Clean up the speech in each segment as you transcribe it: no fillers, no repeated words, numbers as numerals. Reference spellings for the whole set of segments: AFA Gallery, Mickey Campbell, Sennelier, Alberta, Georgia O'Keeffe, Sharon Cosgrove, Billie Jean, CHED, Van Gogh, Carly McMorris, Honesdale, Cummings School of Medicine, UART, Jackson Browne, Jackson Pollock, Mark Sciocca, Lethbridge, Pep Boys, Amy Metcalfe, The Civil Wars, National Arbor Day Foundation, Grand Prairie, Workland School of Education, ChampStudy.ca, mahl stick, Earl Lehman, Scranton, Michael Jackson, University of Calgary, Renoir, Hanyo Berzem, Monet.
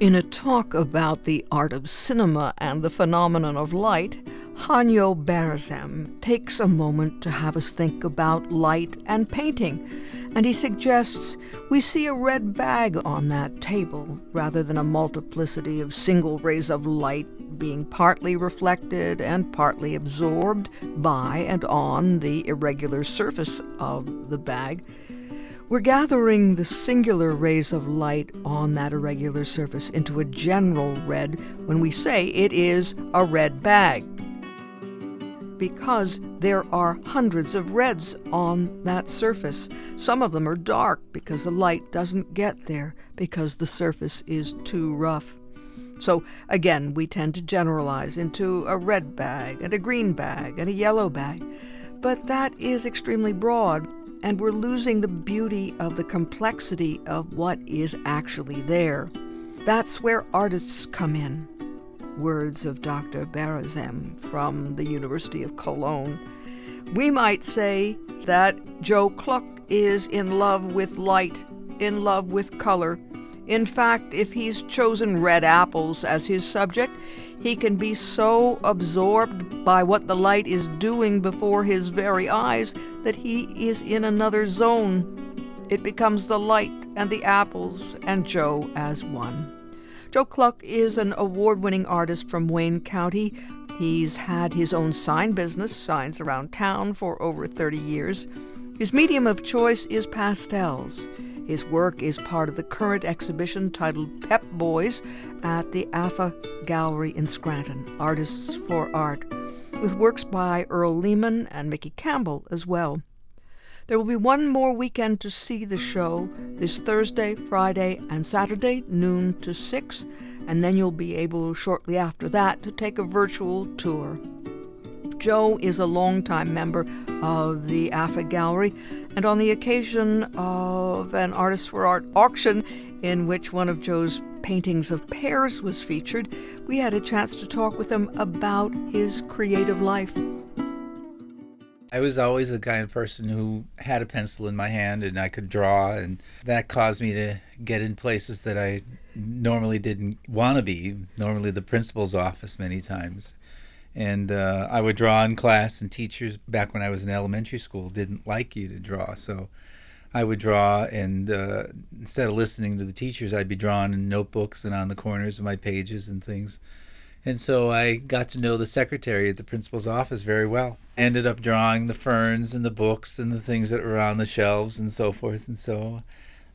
In a talk about the art of cinema and the phenomenon of light, Hanyo Berzem takes a moment to have us think about light and painting, and he suggests we see a red bag on that table rather than a multiplicity of single rays of light being partly reflected and partly absorbed by and on the irregular surface of the bag. We're gathering the singular rays of light on that irregular surface into a general red when we say it is a red bag, because there are hundreds of reds on that surface. Some of them are dark because the light doesn't get there because the surface is too rough. So again, we tend to generalize into a red bag and a green bag and a yellow bag, but that is extremely broad. And we're losing the beauty of the complexity of what is actually there. That's where artists come in. Words of Dr. Berzem from the University of Cologne. We might say that Joe Kluck is in love with light, in love with color. In fact, if he's chosen red apples as his subject, he can be so absorbed by what the light is doing before his very eyes that he is in another zone. It becomes the light and the apples and Joe as one. Joe Kluck is an award-winning artist from Wayne County. He's had his own sign business, signs around town, for over 30 years. His medium of choice is pastels. His work is part of the current exhibition titled Pep Boys at the AFA Gallery in Scranton, Artists for Art, with works by Earl Lehman and Mickey Campbell as well. There will be one more weekend to see the show, this Thursday, Friday, and Saturday, noon to 6, and then you'll be able shortly after that to take a virtual tour. Joe is a longtime member of the AFA Gallery, and on the occasion of an Artists for Art auction in which one of Joe's paintings of pears was featured, we had a chance to talk with him about his creative life. I was always the kind of person who had a pencil in my hand and I could draw, and that caused me to get in places that I normally didn't want to be, normally the principal's office many times. And I would draw in class, and teachers back when I was in elementary school didn't like you to draw. So I would draw, and instead of listening to the teachers, I'd be drawing in notebooks and on the corners of my pages and things. And so I got to know the secretary at the principal's office very well. Ended up drawing the ferns and the books and the things that were on the shelves and so forth. And so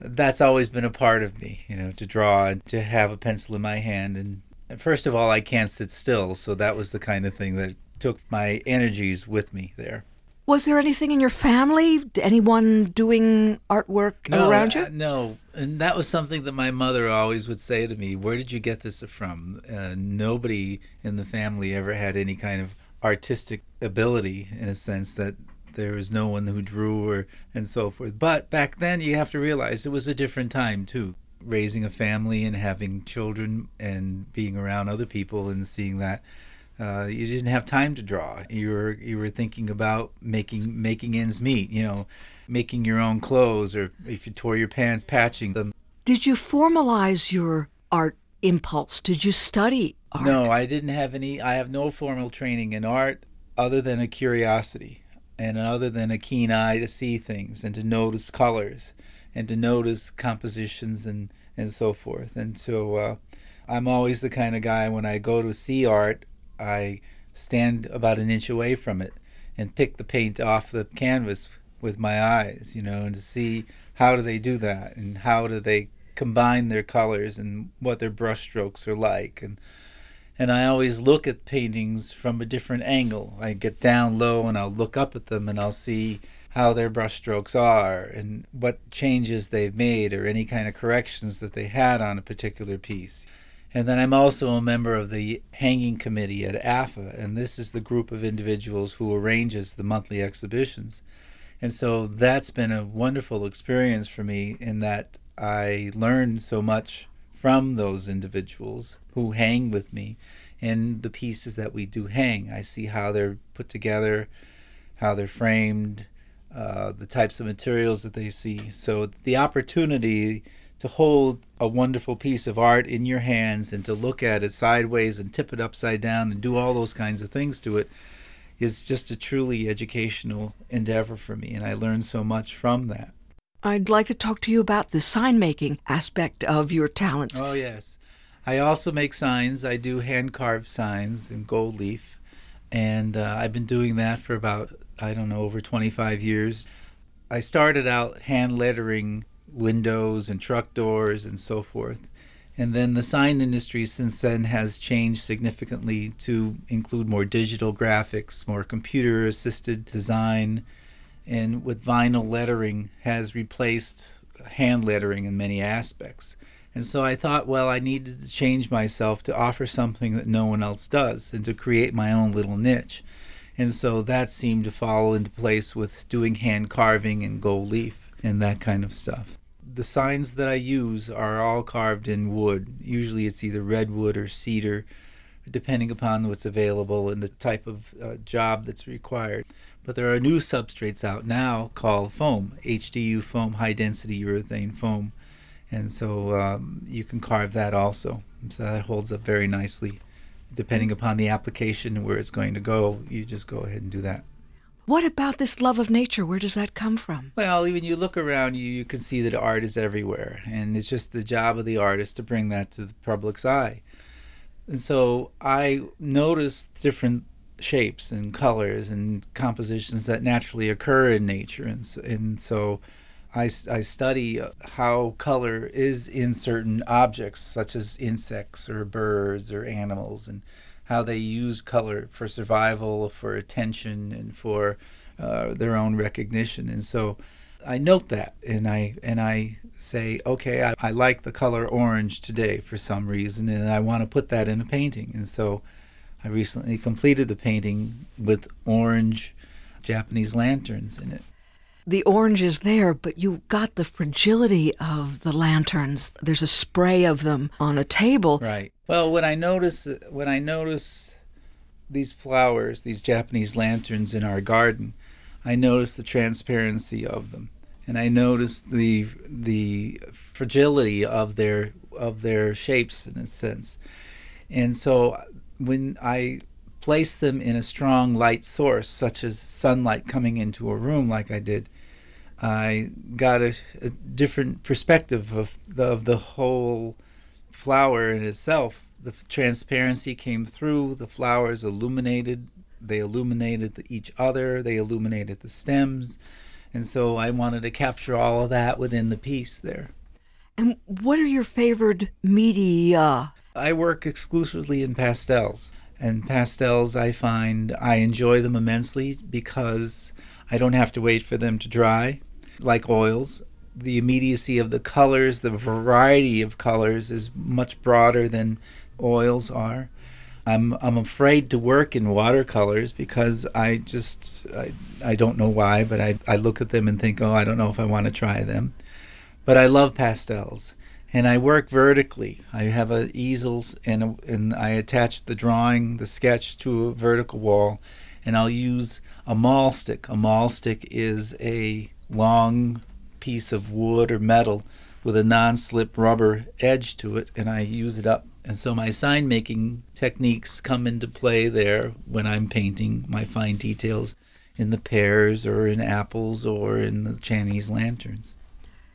that's always been a part of me, you know, to draw and to have a pencil in my hand. And first of all, I can't sit still, so that was the kind of thing that took my energies with me there. Was there anything in your family, anyone doing artwork around you? No, and that was something that my mother always would say to me, where did you get this from? Nobody in the family ever had any kind of artistic ability, in a sense that there was no one who drew and so forth. But back then, you have to realize it was a different time, too. Raising a family and having children and being around other people and seeing that you didn't have time to draw. You were thinking about making ends meet, you know, making your own clothes, or if you tore your pants, patching them. Did you formalize your art impulse? Did you study art? No, I didn't have any. I have no formal training in art other than a curiosity and other than a keen eye to see things and to notice colors and to notice compositions and so forth. And so I'm always the kind of guy, when I go to see art, I stand about an inch away from it and pick the paint off the canvas with my eyes, you know, and to see how do they do that and how do they combine their colors and what their brush strokes are like. And I always look at paintings from a different angle. I get down low and I'll look up at them and I'll see how their brushstrokes are and what changes they've made or any kind of corrections that they had on a particular piece. And then I'm also a member of the hanging committee at AFA, and this is the group of individuals who arranges the monthly exhibitions. And so that's been a wonderful experience for me in that I learned so much from those individuals who hang with me. And the pieces that we do hang, I see how they're put together, how they're framed, the types of materials that they see. So the opportunity to hold a wonderful piece of art in your hands and to look at it sideways and tip it upside down and do all those kinds of things to it is just a truly educational endeavor for me, and I learned so much from that. I'd like to talk to you about the sign-making aspect of your talents. Oh, yes. I also make signs. I do hand-carved signs in gold leaf, and I've been doing that for about, over 25 years. I started out hand lettering windows and truck doors and so forth. And then the sign industry since then has changed significantly to include more digital graphics, more computer-assisted design, and with vinyl lettering has replaced hand lettering in many aspects. And so I thought, well, I needed to change myself to offer something that no one else does and to create my own little niche. And so that seemed to fall into place with doing hand carving and gold leaf and that kind of stuff. The signs that I use are all carved in wood. Usually it's either redwood or cedar, depending upon what's available and the type of job that's required. But there are new substrates out now called foam, HDU foam, high-density urethane foam. And so you can carve that also. So that holds up very nicely. Depending upon the application and where it's going to go, you just go ahead and do that. What about this love of nature? Where does that come from? Well, even you look around you, you can see that art is everywhere. And it's just the job of the artist to bring that to the public's eye. And so I noticed different shapes and colors and compositions that naturally occur in nature. And so I study how color is in certain objects, such as insects or birds or animals, and how they use color for survival, for attention, and for their own recognition. And so I note that, and I say, okay, I like the color orange today for some reason, and I want to put that in a painting. And so I recently completed a painting with orange Japanese lanterns in it. The orange is there, but you got the fragility of the lanterns. There's a spray of them on a table. Right. Well, when I notice these flowers, these Japanese lanterns in our garden, I notice the transparency of them, and I notice the fragility of their shapes in a sense. And so when I place them in a strong light source, such as sunlight coming into a room like I did, I got a different perspective of the whole flower in itself. The transparency came through, the flowers illuminated, they illuminated each other, they illuminated the stems, and so I wanted to capture all of that within the piece there. And what are your favorite media? I work exclusively in pastels. And pastels, I find, I enjoy them immensely because I don't have to wait for them to dry, like oils. The immediacy of the colors, the variety of colors is much broader than oils are. I'm afraid to work in watercolors because I don't know why, but I look at them and think, I don't know if I want to try them. But I love pastels. And I work vertically. I have an easel, and I attach the drawing, the sketch, to a vertical wall, and I'll use a mahl stick. A mahl stick is a long piece of wood or metal with a non-slip rubber edge to it, and I use it up. And so my sign-making techniques come into play there when I'm painting my fine details in the pears or in apples or in the Chinese lanterns.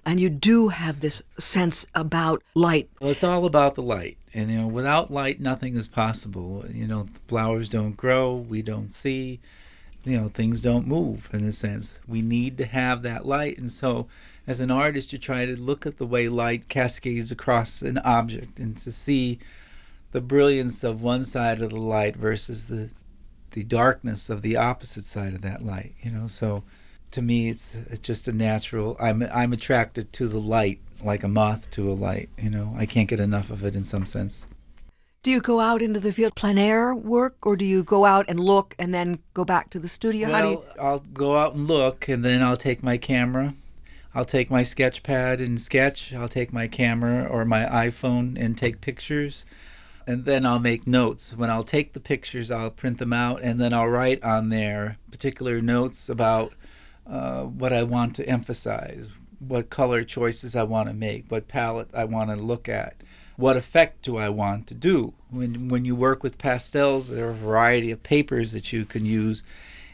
And you do have this sense about light. Well, it's all about the light. And, without light, nothing is possible. Flowers don't grow. We don't see. Things don't move, in a sense. We need to have that light. And so, as an artist, you try to look at the way light cascades across an object and to see the brilliance of one side of the light versus the darkness of the opposite side of that light. So... to me, it's just a natural. I'm attracted to the light like a moth to a light. I can't get enough of it in some sense. Do you go out into the field, plein air work, or do you go out and look and then go back to the studio? Well, I'll go out and look, and then I'll take my camera. I'll take my sketch pad and sketch. I'll take my camera or my iPhone and take pictures. And then I'll make notes. When I'll take the pictures, I'll print them out, and then I'll write on there particular notes about what I want to emphasize, what color choices I want to make, what palette I want to look at, what effect do I want to do. When you work with pastels, there are a variety of papers that you can use,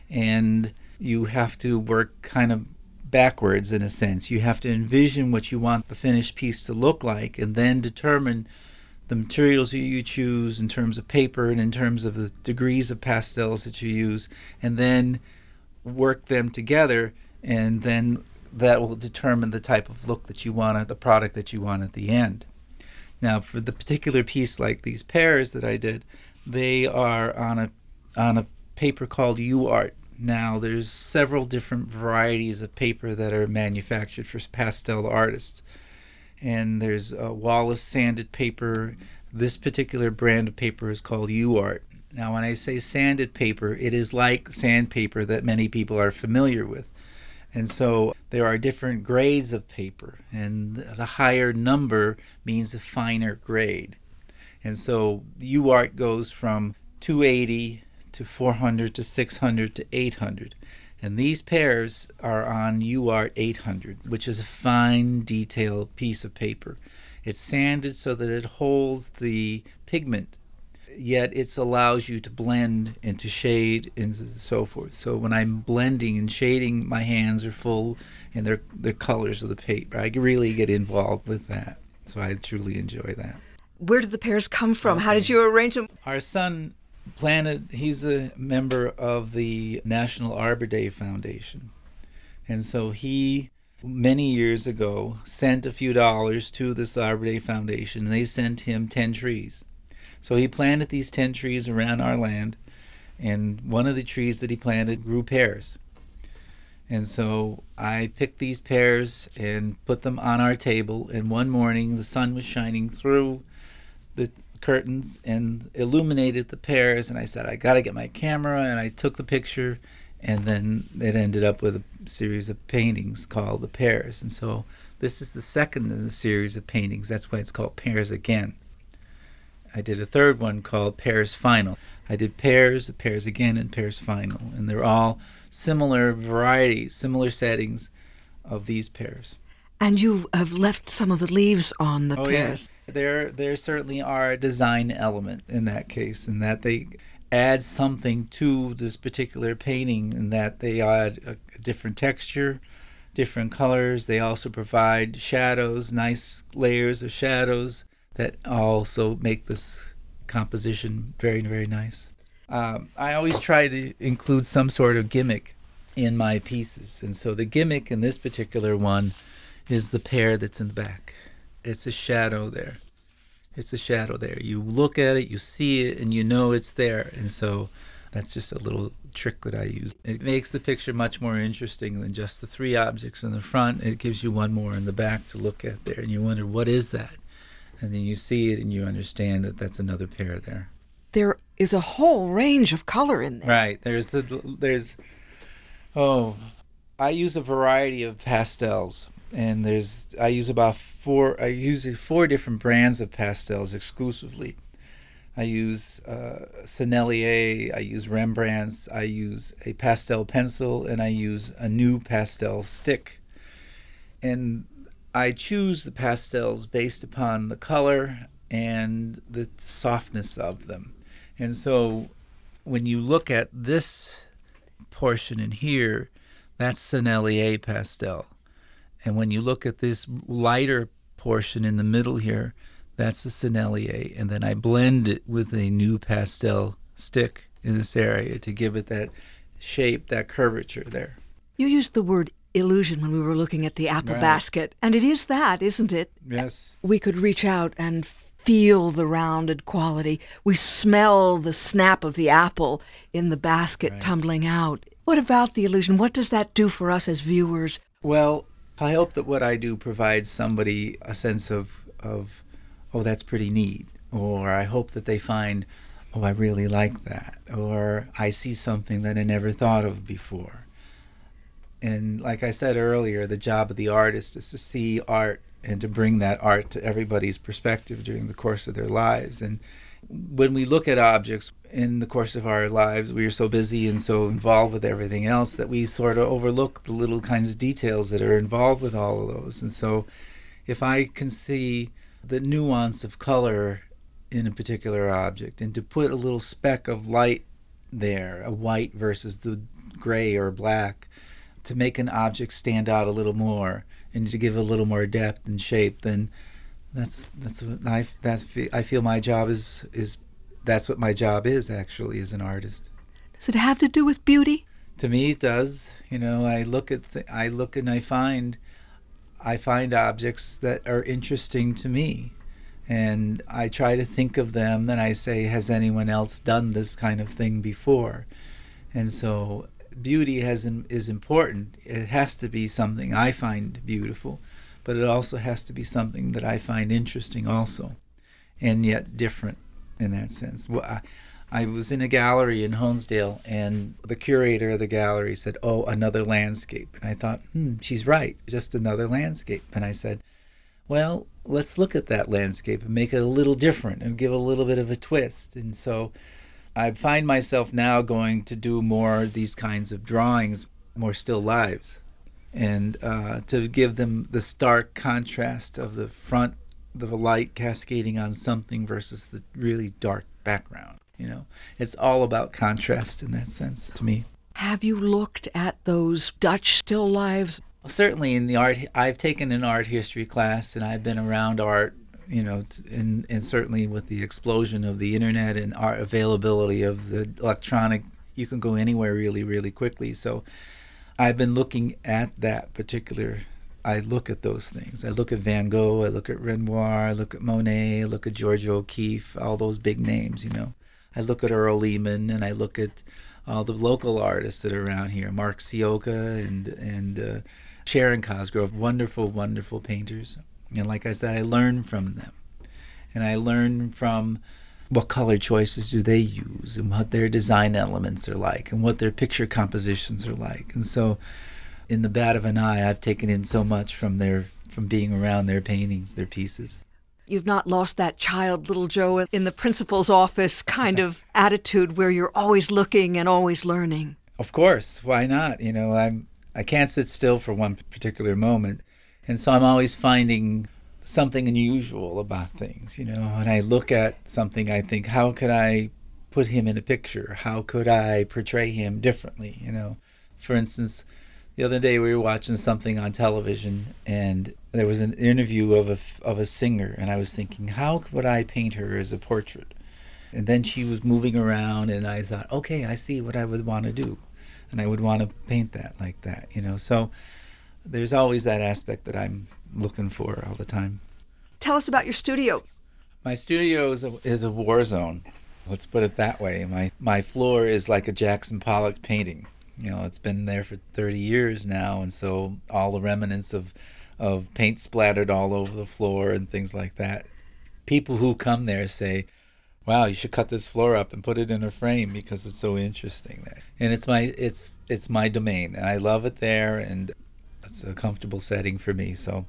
and you have to work kind of backwards in a sense. You have to envision what you want the finished piece to look like, and then determine the materials you choose in terms of paper and in terms of the degrees of pastels that you use, and then work them together, and then that will determine the type of look that you want, the product that you want at the end. Now, for the particular piece, like these pears that I did, they are on a paper called UART. Now, there's several different varieties of paper that are manufactured for pastel artists. And there's Wallace sanded paper. This particular brand of paper is called UART. Now, when I say sanded paper, it is like sandpaper that many people are familiar with. And so there are different grades of paper, and the higher number means a finer grade. And so UART goes from 280 to 400 to 600 to 800. And these pears are on UART 800, which is a fine, detailed piece of paper. It's sanded so that it holds the pigment, yet it allows you to blend into shade and so forth. So when I'm blending and shading, my hands are full, and they're colors of the paper. I really get involved with that, so I truly enjoy that. Where did the pears come from? Okay. How did you arrange them? Our son planted, he's a member of the National Arbor Day Foundation. And so he, many years ago, sent a few dollars to this Arbor Day Foundation, and they sent him 10 trees. So he planted these 10 trees around our land, and one of the trees that he planted grew pears. And so I picked these pears and put them on our table, and one morning the sun was shining through the curtains and illuminated the pears, and I said, I gotta get my camera, and I took the picture, and then it ended up with a series of paintings called The Pears. And so this is the second in the series of paintings. That's why it's called Pears Again. I did a third one called Pears Final. I did Pears, The Pears Again, and Pears Final, and they're all similar varieties, similar settings of these pears. And you have left some of the leaves on the pears. Yes. There certainly are a design element in that case, in that they add something to this particular painting, in that they add a different texture, different colors. They also provide shadows, nice layers of shadows that also make this composition very, very nice. I always try to include some sort of gimmick in my pieces. And so the gimmick in this particular one is the pear that's in the back. It's a shadow there. It's a shadow there. You look at it, you see it, and you know it's there. And so that's just a little trick that I use. It makes the picture much more interesting than just the three objects in the front. It gives you one more in the back to look at there, and you wonder, what is that? And then you see it, and you understand that that's another pear there. There is a whole range of color in there. Right. I use a variety of pastels. And I use four different brands of pastels exclusively. I use Sennelier, I use Rembrandts, I use a pastel pencil, and I use a new pastel stick. And I choose the pastels based upon the color and the softness of them. And so when you look at this portion in here, that's Sennelier pastel. And when you look at this lighter portion in the middle here, that's the Sennelier. And then I blend it with a new pastel stick in this area to give it that shape, that curvature there. You used the word illusion when we were looking at the apple basket. And it is that, isn't it? Yes. We could reach out and feel the rounded quality. We smell the snap of the apple in the basket tumbling out. What about the illusion? What does that do for us as viewers? Well, I hope that what I do provides somebody a sense of, oh, that's pretty neat. Or I hope that they find, oh, I really like that. Or I see something that I never thought of before. And like I said earlier, the job of the artist is to see art and to bring that art to everybody's perspective during the course of their lives. And when we look at objects, in the course of our lives, we are so busy and so involved with everything else that we sort of overlook the little kinds of details that are involved with all of those. And so if I can see the nuance of color in a particular object and to put a little speck of light there, a white versus the gray or black, to make an object stand out a little more and to give a little more depth and shape, then that's what I feel my job is. That's what my job is, actually, as an artist. Does it have to do with beauty? To me, it does. You know, I look and I find objects that are interesting to me, and I try to think of them, and I say, has anyone else done this kind of thing before? And so beauty is important. It has to be something I find beautiful, but it also has to be something that I find interesting also, and yet different. In that sense, well, I was in a gallery in Honesdale, and the curator of the gallery said, "Oh, another landscape." And I thought, she's right, just another landscape. And I said, well, let's look at that landscape and make it a little different and give a little bit of a twist. And so I find myself now going to do more of these kinds of drawings, more still lives, and to give them the stark contrast of the front, the light cascading on something versus the really dark background. You know, it's all about contrast in that sense to me. Have you looked at those Dutch still lives? Certainly in the art, I've taken an art history class and I've been around art, you know, and certainly with the explosion of the internet and art availability of the electronic, you can go anywhere really, really quickly. So I've been looking at that particular, I look at those things. I look at Van Gogh, I look at Renoir, I look at Monet, I look at Georgia O'Keeffe, all those big names, you know. I look at Earl Lehman, and I look at all the local artists that are around here, Mark Sciocca and Sharon Cosgrove, wonderful, wonderful painters. And like I said, I learn from them. And I learn from what color choices do they use and what their design elements are like and what their picture compositions are like. And so in the bat of an eye, I've taken in so much from being around their paintings, their pieces. You've not lost that child, little Joe, in the principal's office kind of attitude where you're always looking and always learning. Of course, why not? You know, I can't sit still for one particular moment, and so I'm always finding something unusual about things. You know, when I look at something, I think, how could I put him in a picture? How could I portray him differently? You know, for instance, the other day we were watching something on television and there was an interview of a singer, and I was thinking, how would I paint her as a portrait? And then she was moving around and I thought, okay, I see what I would want to do. And I would want to paint that like that, you know. So there's always that aspect that I'm looking for all the time. Tell us about your studio. My studio is a war zone. Let's put it that way. My floor is like a Jackson Pollock painting. You know, it's been there for 30 years now, and so all the remnants of paint splattered all over the floor and things like that. People who come there say, wow, you should cut this floor up and put it in a frame because it's so interesting there. And it's my domain, and I love it there, and it's a comfortable setting for me. So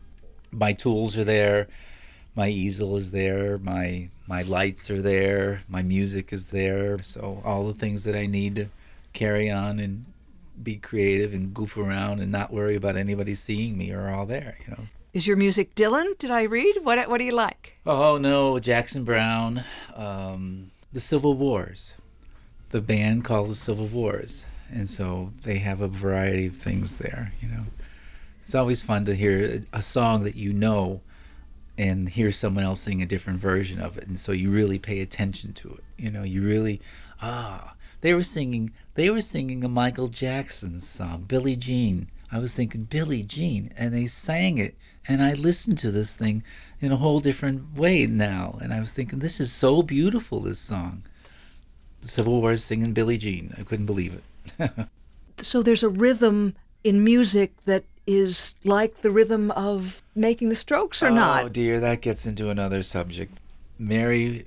my tools are there, my easel is there, my lights are there, my music is there, so all the things that I need to carry on and be creative and goof around and not worry about anybody seeing me are all there, you know. Is your music Dylan? Did I read? What do you like? Oh, no, Jackson Browne, The Civil Wars. The band called The Civil Wars. And so they have a variety of things there, you know. It's always fun to hear a song that you know and hear someone else sing a different version of it. And so you really pay attention to it. You know, you really, They were singing a Michael Jackson song, Billie Jean. I was thinking, Billie Jean, and they sang it. And I listened to this thing in a whole different way now. And I was thinking, this is so beautiful, this song. The Civil Wars singing Billie Jean. I couldn't believe it. So there's a rhythm in music that is like the rhythm of making the strokes or not. Oh, dear, that gets into another subject. Mary,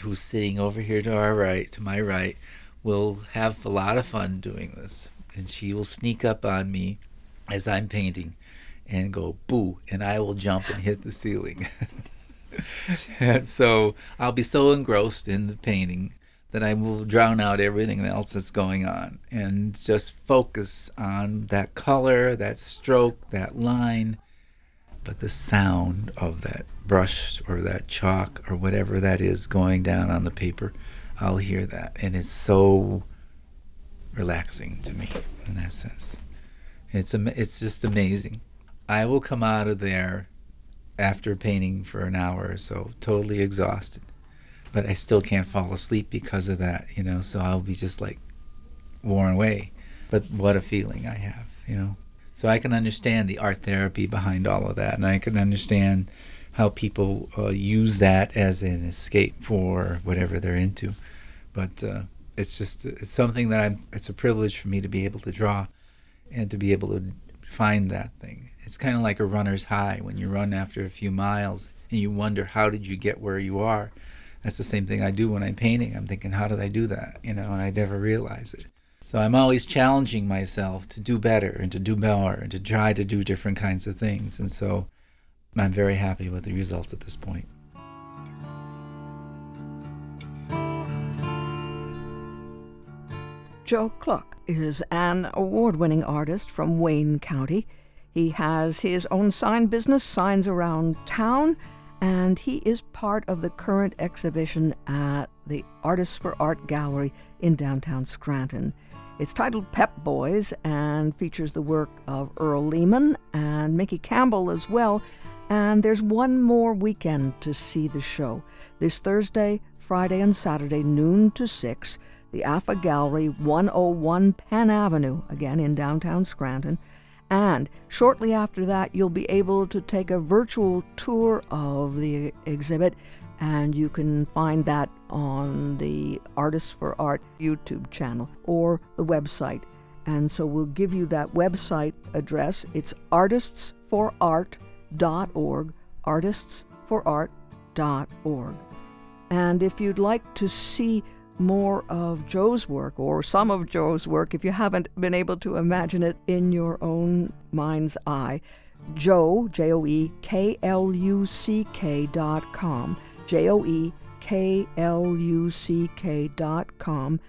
who's sitting over here to my right, will have a lot of fun doing this. And she will sneak up on me as I'm painting and go, boo, and I will jump and hit the ceiling. And so I'll be so engrossed in the painting that I will drown out everything else that's going on and just focus on that color, that stroke, that line, but the sound of that brush or that chalk or whatever that is going down on the paper, I'll hear that. And it's so relaxing to me in that sense. It's just amazing. I will come out of there after painting for an hour or so, totally exhausted. But I still can't fall asleep because of that, you know, so I'll be just like worn away. But what a feeling I have, you know. So I can understand the art therapy behind all of that, and I can understand how people use that as an escape for whatever they're into. But it's something that it's a privilege for me to be able to draw and to be able to find that thing. It's kind of like a runner's high when you run after a few miles and you wonder, how did you get where you are? That's the same thing I do when I'm painting. I'm thinking, how did I do that? You know, and I never realize it. So I'm always challenging myself to do better and to do more and to try to do different kinds of things. And so I'm very happy with the results at this point. Joe Kluck is an award-winning artist from Wayne County. He has his own sign business, Signs Around Town, and he is part of the current exhibition at the Artists for Art Gallery in downtown Scranton. It's titled Pep Boys and features the work of Earl Lehman and Mickey Campbell as well. And there's one more weekend to see the show. This Thursday, Friday, and Saturday, noon to 6, the AFA Gallery, 101 Penn Avenue, again in downtown Scranton. And shortly after that, you'll be able to take a virtual tour of the exhibit, and you can find that on the Artists for Art YouTube channel or the website. And so we'll give you that website address. It's artistsforart.org, artistsforart.org. And if you'd like to see more of Joe's work, or some of Joe's work, if you haven't been able to imagine it in your own mind's eye, Joe, JoeKluck.com, JoeKluck.com,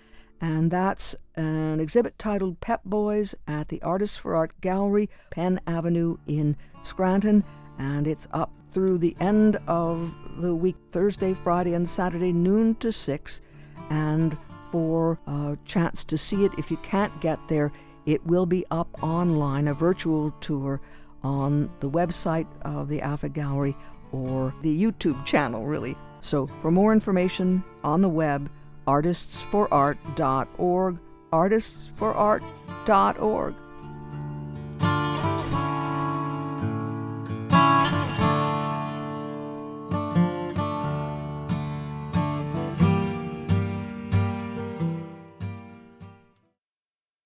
and that's an exhibit titled Pep Boys at the Artists for Art Gallery, Penn Avenue in Scranton, and it's up through the end of the week, Thursday, Friday, and Saturday, noon to 6, and for a chance to see it, if you can't get there, it will be up online, a virtual tour on the website of the AFA Gallery or the YouTube channel, really. So for more information on the web, artistsforart.org, artistsforart.org.